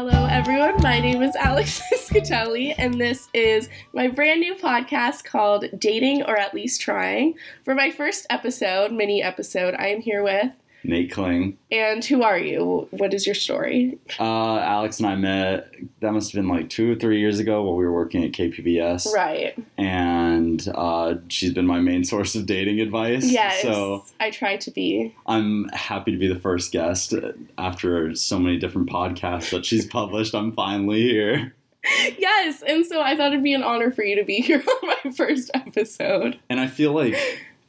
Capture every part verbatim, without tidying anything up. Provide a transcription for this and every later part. Hello everyone, my name is Alex Piscatelli, and this is my brand new podcast called Dating Or At Least Trying. For my first episode, mini episode, I am here with... Nate Kling. And who are you? What is your story? Uh, Alex and I met, that must have been like two or three years ago while we were working at K P B S. Right. And uh, she's been my main source of dating advice. Yes, so I try to be. I'm happy to be the first guest after so many different podcasts that she's published. I'm finally here. Yes, and so I thought it'd be an honor for you to be here on my first episode. And I feel like...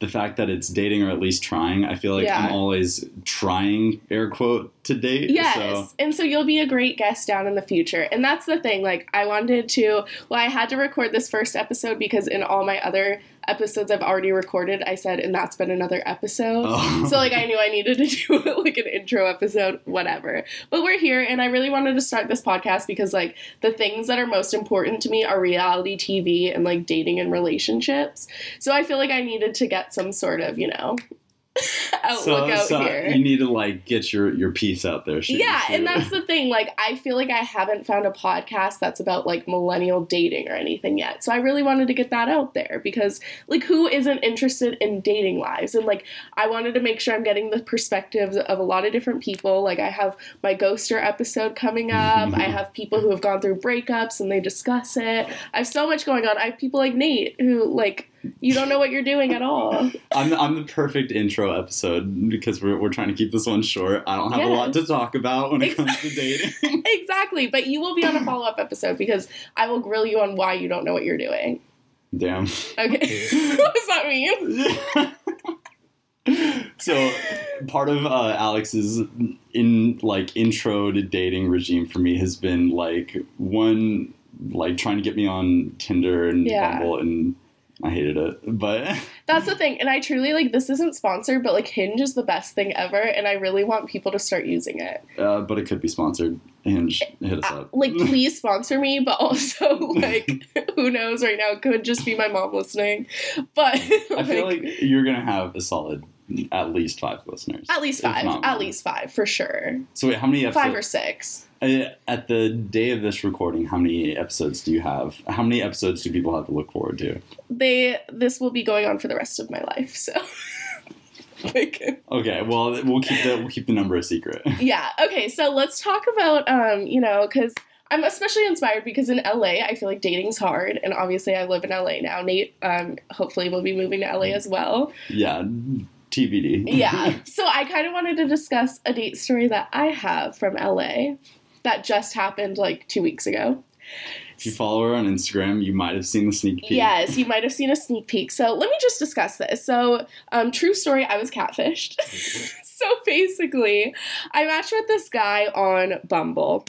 the fact that it's dating or at least trying, I feel like yeah. I'm always trying, air quote, to date. Yes, so. And so you'll be a great guest down in the future. And that's the thing, like, I wanted to, well, I had to record this first episode because in all my other episodes I've already recorded, I said, and that's been another episode. Oh. So, like, I knew I needed to do, like, an intro episode, whatever. But we're here, and I really wanted to start this podcast because, like, the things that are most important to me are reality T V and, like, dating and relationships. So I feel like I needed to get some sort of, you know... outlook so, out so here. You need to like get your, your piece out there. Shane, yeah, too. And that's the thing. Like, I feel like I haven't found a podcast that's about like millennial dating or anything yet. So I really wanted to get that out there because like who isn't interested in dating lives? And like I wanted to make sure I'm getting the perspectives of a lot of different people. Like I have my ghoster episode coming up. I have people who have gone through breakups and they discuss it. I have so much going on. I have people like Nate who like you don't know what you're doing at all. I'm I'm the perfect intro episode because we're we're trying to keep this one short. I don't have yes. a lot to talk about when it exactly. comes to dating. Exactly, but you will be on a follow-up episode because I will grill you on why you don't know what you're doing. Damn. Okay. What does that mean? So, part of uh, Alex's in like intro to dating regime for me has been like one like trying to get me on Tinder and yeah. Bumble and. I hated it, but... That's the thing, and I truly, like, this isn't sponsored, but, like, Hinge is the best thing ever, and I really want people to start using it. Uh, but it could be sponsored. Hinge, hit us uh, up. Like, please sponsor me, but also, like, who knows right now, it could just be my mom listening, but... Like, I feel like you're gonna have a solid... at least five listeners. At least five. At least five, for sure. So wait, how many episodes? Five or six. At the day of this recording, how many episodes do you have? How many episodes do people have to look forward to? They. This will be going on for the rest of my life, so... Like, okay, well, we'll keep the, we'll keep the number a secret. Yeah, okay, so let's talk about, um, you know, because... I'm especially inspired because in L A, I feel like dating's hard, and obviously I live in L A now. Nate, um, hopefully will be moving to L A as well. Yeah, T B D. Yeah. So I kind of wanted to discuss a date story that I have from L A that just happened like two weeks ago. If you follow her on Instagram, you might have seen the sneak peek. Yes, you might have seen a sneak peek. So let me just discuss this. So um, true story, I was catfished. So basically, I matched with this guy on Bumble.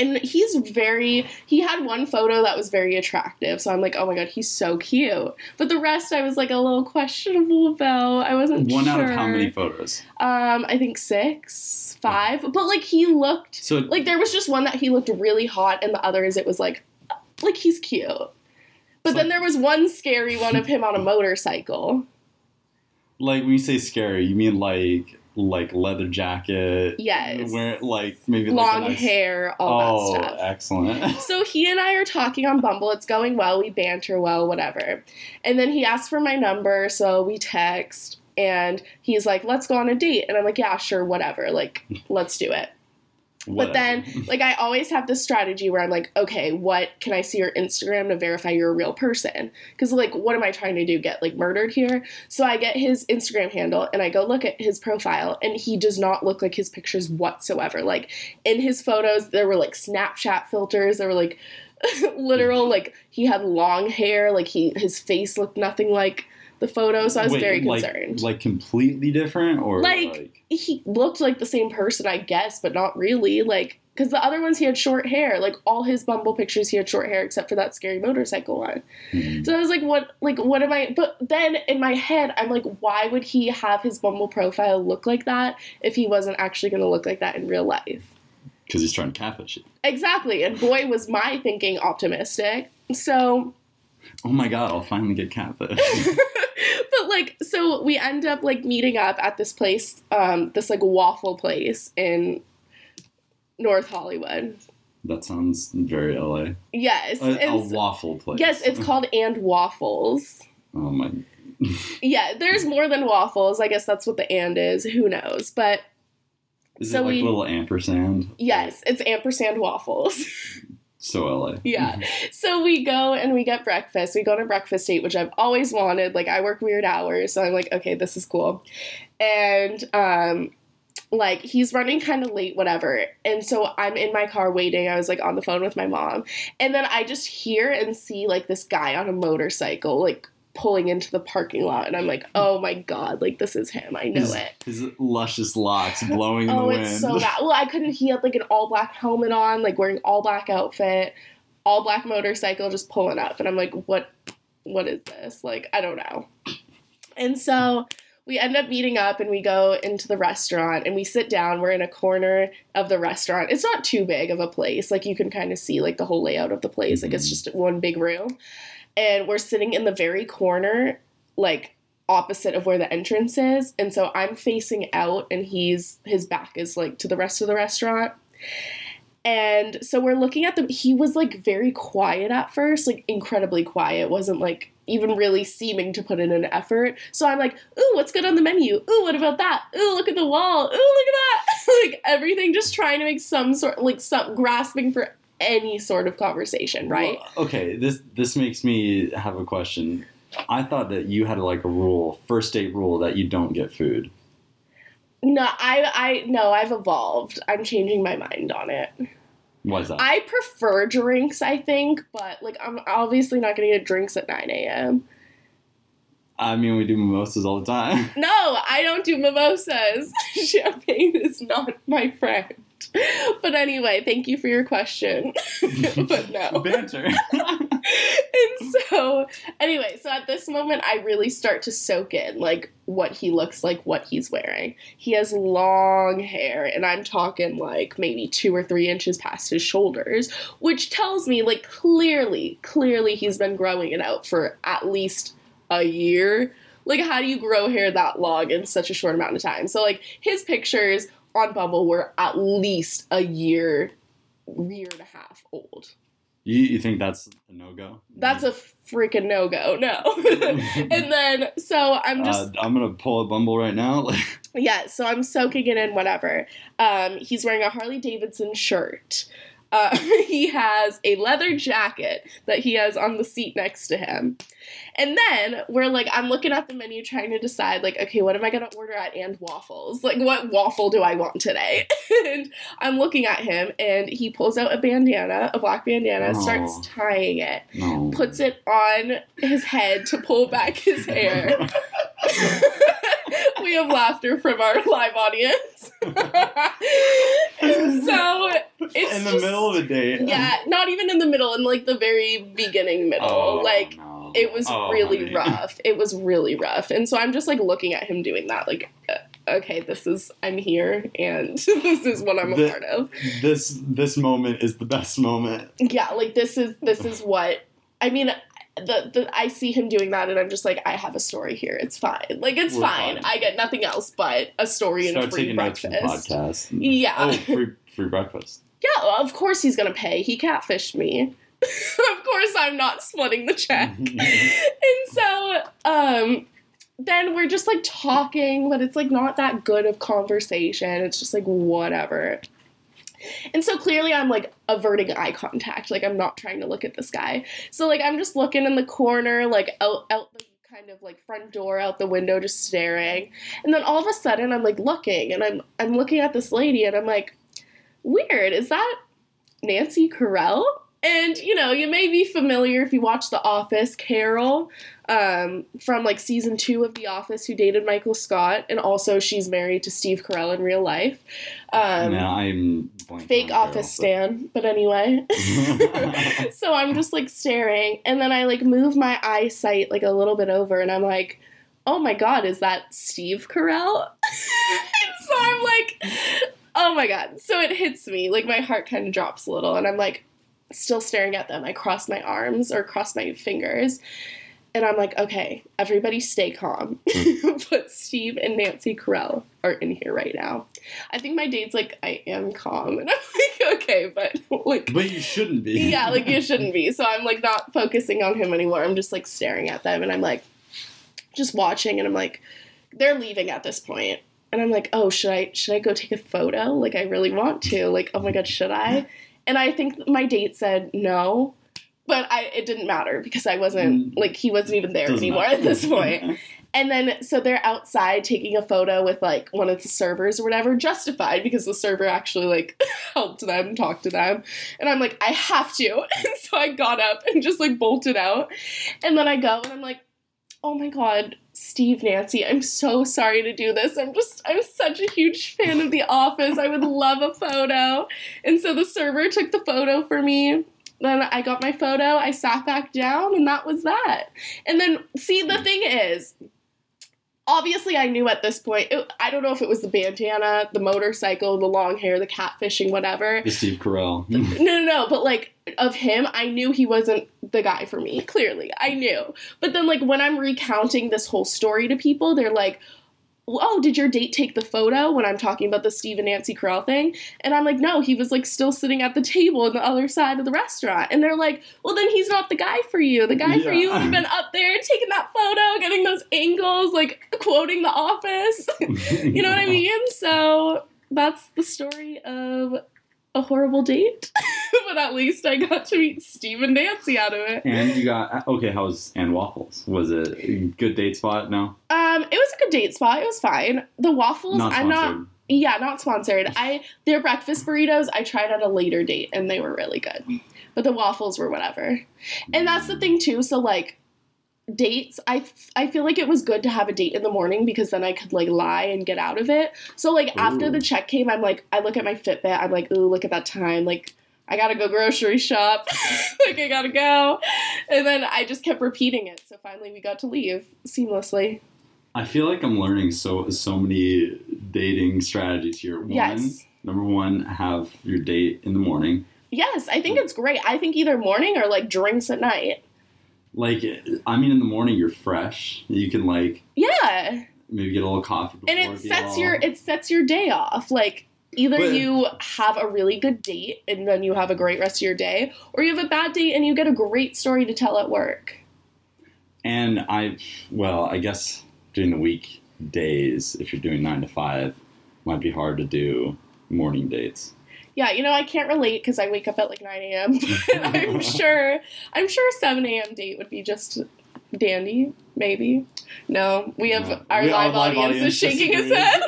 And he's very, he had one photo that was very attractive. So I'm like, oh my God, he's so cute. But the rest I was like a little questionable about. I wasn't one sure. One out of how many photos? Um, I think six, five. But like he looked, so, like there was just one that he looked really hot and the others it was like, like he's cute. But so, then there was one scary one of him on a motorcycle. Like when you say scary, you mean like... like leather jacket, yes, wear, like maybe long like nice... hair, all oh, that stuff. Excellent. So he and I are talking on Bumble. It's going well. We banter well, whatever. And then he asked for my number, so we text, and he's like, "Let's go on a date." And I'm like, "Yeah, sure, whatever. Like, let's do it." Whatever. But then, like, I always have this strategy where I'm like, okay, what can I see your Instagram to verify you're a real person? Because, like, what am I trying to do? Get, like, murdered here? So I get his Instagram handle, and I go look at his profile, and he does not look like his pictures whatsoever. Like, in his photos, there were, like, Snapchat filters. There were, like, literal, like, he had long hair. Like, he his face looked nothing like the photo. So I was Wait, very concerned. Like, like, completely different? Or, like... like- he looked like the same person, I guess, but not really. Like, because the other ones, he had short hair. Like, all his Bumble pictures, he had short hair, except for that scary motorcycle one. Mm-hmm. So I was like, what, like, what am I? But then in my head, I'm like, why would he have his Bumble profile look like that if he wasn't actually going to look like that in real life? Because he's trying to catfish you. Exactly. And boy, was my thinking optimistic. So... oh my God, I'll finally get catfish. But, like, so we end up, like, meeting up at this place, um, this, like, waffle place in North Hollywood. That sounds very L A. Yes. A, a waffle place. Yes, it's called And Waffles. Oh, my. Yeah, there's more than waffles. I guess that's what the and is. Who knows? But. Is so it like we, little ampersand? Yes, it's ampersand waffles. So L A. Yeah. So we go and we get breakfast. We go on a breakfast date, which I've always wanted. Like, I work weird hours, so I'm like, okay, this is cool. And, um... like, he's running kind of late, whatever. And so I'm in my car waiting. I was, like, on the phone with my mom. And then I just hear and see, like, this guy on a motorcycle, like, pulling into the parking lot. And I'm like, oh, my God. Like, this is him. I know his, it. His luscious locks blowing oh, in the wind. Oh, it's so bad. Well, I couldn't. He had, like, an all-black helmet on, like, wearing all-black outfit, all-black motorcycle, just pulling up. And I'm like, what? What is this? Like, I don't know. And so... we end up meeting up, and we go into the restaurant, and we sit down. We're in a corner of the restaurant. It's not too big of a place. Like, you can kind of see, like, the whole layout of the place. Like, it's just one big room. And we're sitting in the very corner, like, opposite of where the entrance is. And so I'm facing out, and he's his back is, like, to the rest of the restaurant. And so we're looking at the – he was, like, very quiet at first, like, incredibly quiet. Wasn't, like – even really seeming to put in an effort. So I'm like, ooh, what's good on the menu? Ooh, what about that? Ooh, look at the wall. Ooh, look at that. Like, everything just trying to make some sort, like, some grasping for any sort of conversation, right? Well, okay, this this makes me have a question. I thought that you had, like, a rule, first date rule, that you don't get food. No, I, I, no, I've evolved. I'm changing my mind on it. Why is that? I prefer drinks, I think, but, like, I'm obviously not going to get drinks at nine a.m. I mean, we do mimosas all the time. No, I don't do mimosas. Champagne is not my friend. But anyway, thank you for your question. But no. Banter. And so, anyway, so at this moment, I really start to soak in, like, what he looks like, what he's wearing. He has long hair, and I'm talking, like, maybe two or three inches past his shoulders, which tells me, like, clearly, clearly he's been growing it out for at least a year. Like, how do you grow hair that long in such a short amount of time? So, like, his pictures on Bumble were at least a year, year and a half old. You, you think that's a no-go? That's a freaking no-go, no. And then, so I'm just... Uh, I'm going to pull a Bumble right now. Yeah, so I'm soaking it in, whatever. Um, he's wearing a Harley Davidson shirt. Uh, he has a leather jacket that he has on the seat next to him. And then we're like, I'm looking at the menu trying to decide, like, okay, what am I going to order at And Waffles? Like, what waffle do I want today? And I'm looking at him, and he pulls out a bandana, a black bandana, no. starts tying it, no. puts it on his head to pull back his hair. We have laughter from our live audience. And so it's in the just, middle of the day. Yeah, not even in the middle, in like the very beginning middle. Oh, like no. it was oh, really honey. rough. It was really rough. And so I'm just like looking at him doing that, like, okay, this is I'm here, and this is what I'm a the, part of. This this moment is the best moment. Yeah, like this is this is what I mean. The, the I see him doing that, and I'm just like, I have a story here. It's fine. Like, it's fine. fine. I get nothing else but a story Start and a free breakfast. Podcast. Yeah. Oh, free, free breakfast. Yeah, well, of course he's going to pay. He catfished me. Of course I'm not splitting the check. And so um, then we're just, like, talking, but it's, like, not that good of conversation. It's just, like, whatever. And so clearly I'm, like, averting eye contact. Like, I'm not trying to look at this guy. So, like, I'm just looking in the corner, like, out, out the kind of, like, front door, out the window, just staring. And then all of a sudden I'm, like, looking. And I'm I'm looking at this lady, and I'm like, weird. Is that Nancy Carell? And, you know, you may be familiar if you watch The Office, Carol, um, from, like, season two of The Office, who dated Michael Scott, and also she's married to Steve Carell in real life. Um, now I'm fake Office stan, but anyway. So I'm just, like, staring, and then I, like, move my eyesight, like, a little bit over, and I'm like, oh, my God, is that Steve Carell? And so I'm like, oh, my God. So it hits me. Like, my heart kind of drops a little, and I'm like, still staring at them. I cross my arms or cross my fingers. And I'm like, okay, everybody stay calm. But Steve and Nancy Carell are in here right now. I think my date's like, I am calm. And I'm like, okay, but like... But you shouldn't be. Yeah, like you shouldn't be. So I'm like not focusing on him anymore. I'm just like staring at them and I'm like just watching and I'm like, they're leaving at this point. And I'm like, oh, should I should I go take a photo? Like, I really want to. Like, oh my God, should I? And I think my date said no. But I, it didn't matter because I wasn't, like, he wasn't even there Doesn't anymore matter. At this point. And then, so they're outside taking a photo with, like, one of the servers or whatever, justified because the server actually, like, helped them, talked to them. And I'm like, I have to. And so I got up and just, like, bolted out. And then I go and I'm like, oh my God, Steve, Nancy, I'm so sorry to do this. I'm just, I'm such a huge fan of The Office. I would love a photo. And so the server took the photo for me. Then I got my photo, I sat back down, and that was that. And then, see, the thing is, obviously I knew at this point, it, I don't know if it was the bandana, the motorcycle, the long hair, the catfishing, whatever. The Steve Carell. no, no, no, but, like, of him, I knew he wasn't the guy for me, clearly. I knew. But then, like, when I'm recounting this whole story to people, they're like, oh, did your date take the photo when I'm talking about the Steve and Nancy Carell thing? And I'm like, no, he was, like, still sitting at the table on the other side of the restaurant. And they're like, well, then he's not the guy for you. The guy yeah. for you would have been up there taking that photo, getting those angles, like, quoting The Office. You know what I mean? So that's the story of a horrible date. But at least I got to meet Steve and Nancy out of it. And you got, okay, how's Ann Waffles? Was it a good date spot? No? Um, it was a good date spot. It was fine. The waffles, not I'm not, yeah, not sponsored. I Their breakfast burritos, I tried at a later date, and they were really good. But the waffles were whatever. And that's the thing, too. So, like, dates, I, f- I feel like it was good to have a date in the morning because then I could, like, lie and get out of it. So, like, ooh. After the check came, I'm like, I look at my Fitbit. I'm like, ooh, look at that time. Like, I gotta go grocery shop. Like, I gotta go. And then I just kept repeating it. So finally we got to leave seamlessly. I feel like I'm learning so so many dating strategies here. One, yes. Number one, have your date in the morning. Yes, I think it's great. I think either morning or, like, drinks at night. Like, I mean, in the morning you're fresh. You can, like... Yeah. Maybe get a little coffee before. And it sets all... your it sets your day off, like... Either but, you have a really good date and then you have a great rest of your day, or you have a bad date and you get a great story to tell at work. And I, well, I guess during the weekdays, if you're doing nine to five, might be hard to do morning dates. Yeah, you know, I can't relate because I wake up at like nine a.m. But I'm sure, I'm sure a seven a.m. date would be just dandy, maybe. No, we have yeah. our we live, live audience is shaking his head.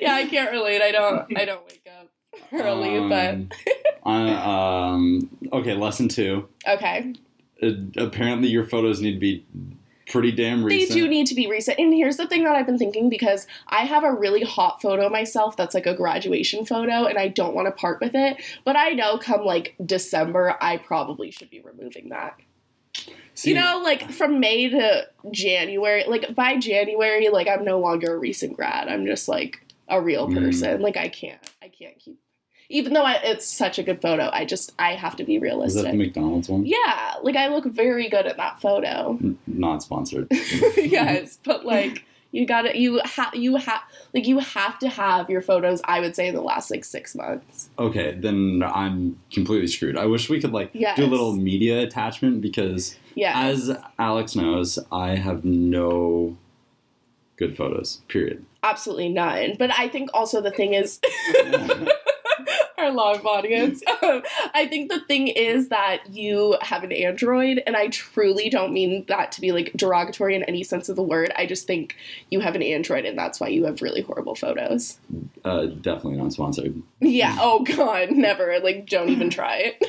Yeah, I can't relate. I don't I don't wake up early, um, but... uh, um, okay, lesson two. Okay. Uh, apparently your photos need to be pretty damn recent. They do need to be recent. And here's the thing that I've been thinking, because I have a really hot photo myself that's like a graduation photo, and I don't want to part with it. But I know come, like, December, I probably should be removing that. See, you know, like, from May to January, like, by January, like, I'm no longer a recent grad. I'm just, like, a real person. Mm. Like, I can't, I can't keep, even though I, it's such a good photo, I just, I have to be realistic. Is that the McDonald's one? Yeah. Like, I look very good at that photo. N- not sponsored. Yes, but, like, you gotta, you have, you have, like, you have to have your photos, I would say, in the last, like, six months. Okay, then I'm completely screwed. I wish we could, like, yes. do a little media attachment, because... Yes. As Alex knows, I have no good photos, period. Absolutely none. But I think also the thing is, our live audience, um, I think the thing is that you have an Android, and I truly don't mean that to be, like, derogatory in any sense of the word. I just think you have an Android, and that's why you have really horrible photos. Uh, definitely not sponsored. Yeah. Oh, God. Never. Like, don't even try it.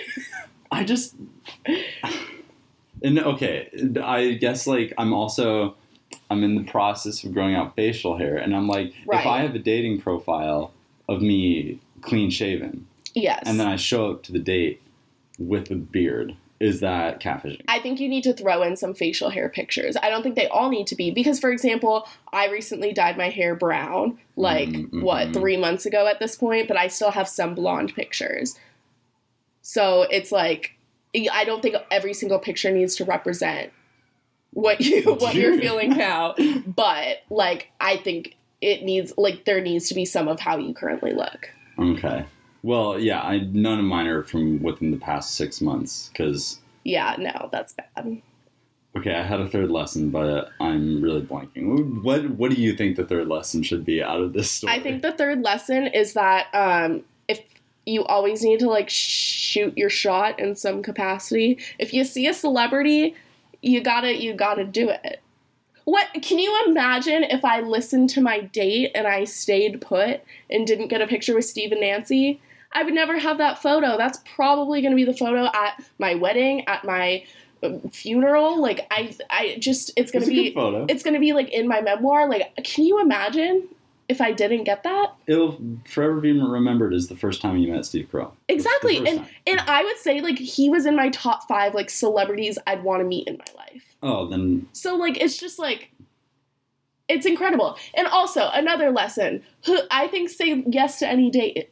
I just... And okay, I guess, like, I'm also, I'm in the process of growing out facial hair, and I'm like, right. If I have a dating profile of me clean shaven, yes, and then I show up to the date with a beard, is that catfishing? I think you need to throw in some facial hair pictures. I don't think they all need to be, because, for example, I recently dyed my hair brown, like, mm-hmm. what, three months ago at this point, but I still have some blonde pictures. So it's like... I don't think every single picture needs to represent what you what you're feeling now, but like I think it needs like there needs to be some of how you currently look. Okay. Well, yeah, I none of mine are from within the past six months because. Yeah, no, that's bad. Okay, I had a third lesson, but I'm really blanking. What What do you think the third lesson should be out of this story? I think the third lesson is that um, if you always need to like shoot your shot in some capacity. If you see a celebrity, you gotta you gotta do it. What can you imagine if I listened to my date and I stayed put and didn't get a picture with Steve and Nancy? I would never have that photo. That's probably going to be the photo at my wedding, at my funeral. Like I, I just it's going to be photo. It's going to be like in my memoir. Like, can you imagine if I didn't get that? It'll forever be remembered as the first time you met Steve Carell. Exactly, and time. and I would say like he was in my top five like celebrities I'd want to meet in my life. Oh, then... So, like, it's just, like, it's incredible. And also, another lesson. I think say yes to any date.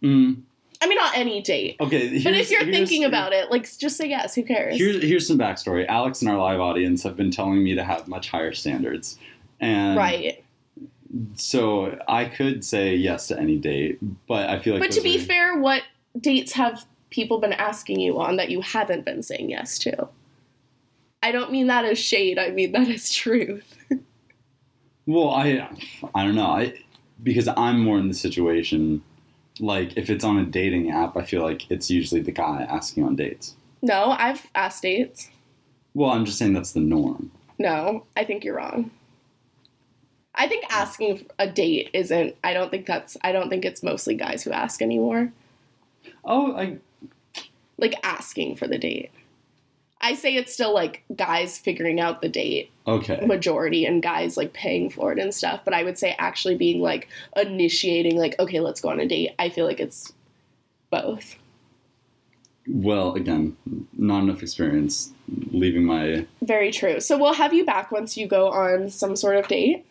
Mm. I mean, not any date. Okay. But if you're thinking about it, like, just say yes. Who cares? Here's, here's some backstory. Alex and our live audience have been telling me to have much higher standards. And right. So, I could say yes to any date, but I feel like... But to be are... fair, what dates have people been asking you on that you haven't been saying yes to? I don't mean that as shade. I mean that as truth. Well, I I don't know. I because I'm more in the situation, like, if it's on a dating app, I feel like it's usually the guy asking on dates. No, I've asked dates. Well, I'm just saying that's the norm. No, I think you're wrong. I think asking a date isn't... I don't think that's... I don't think it's mostly guys who ask anymore. Oh, I... Like, asking for the date. I say it's still, like, guys figuring out the date. Okay. Majority and guys, like, paying for it and stuff. But I would say actually being, like, initiating, like, okay, let's go on a date. I feel like it's both. Well, again, not enough experience leaving my... Very true. So we'll have you back once you go on some sort of date.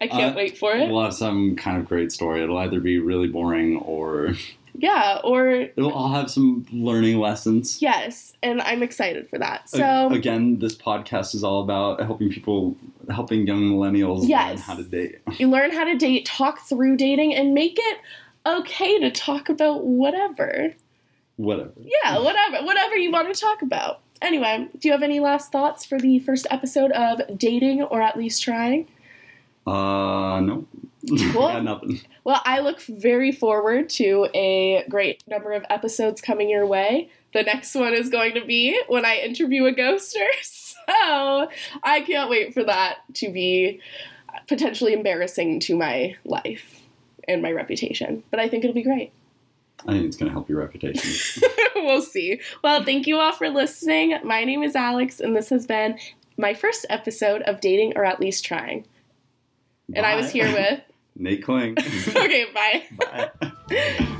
I can't uh, wait for it. We'll have some kind of great story. It'll either be really boring or... Yeah, or... It'll all have some learning lessons. Yes, and I'm excited for that. So again, this podcast is all about helping people, helping young millennials yes. learn how to date. You learn how to date, talk through dating, and make it okay to talk about whatever. Whatever. Yeah, whatever. Whatever you want to talk about. Anyway, do you have any last thoughts for the first episode of Dating or At Least Trying? Uh, no. Cool. Yeah, nothing. Well, I look very forward to a great number of episodes coming your way. The next one is going to be when I interview a ghoster, so I can't wait for that to be potentially embarrassing to my life and my reputation. But I think it'll be great. I think it's going to help your reputation. We'll see. Well, thank you all for listening. My name is Alex, and this has been my first episode of Dating or At Least Trying. And bye. I was here with... Nate Kling. Okay, bye. Bye.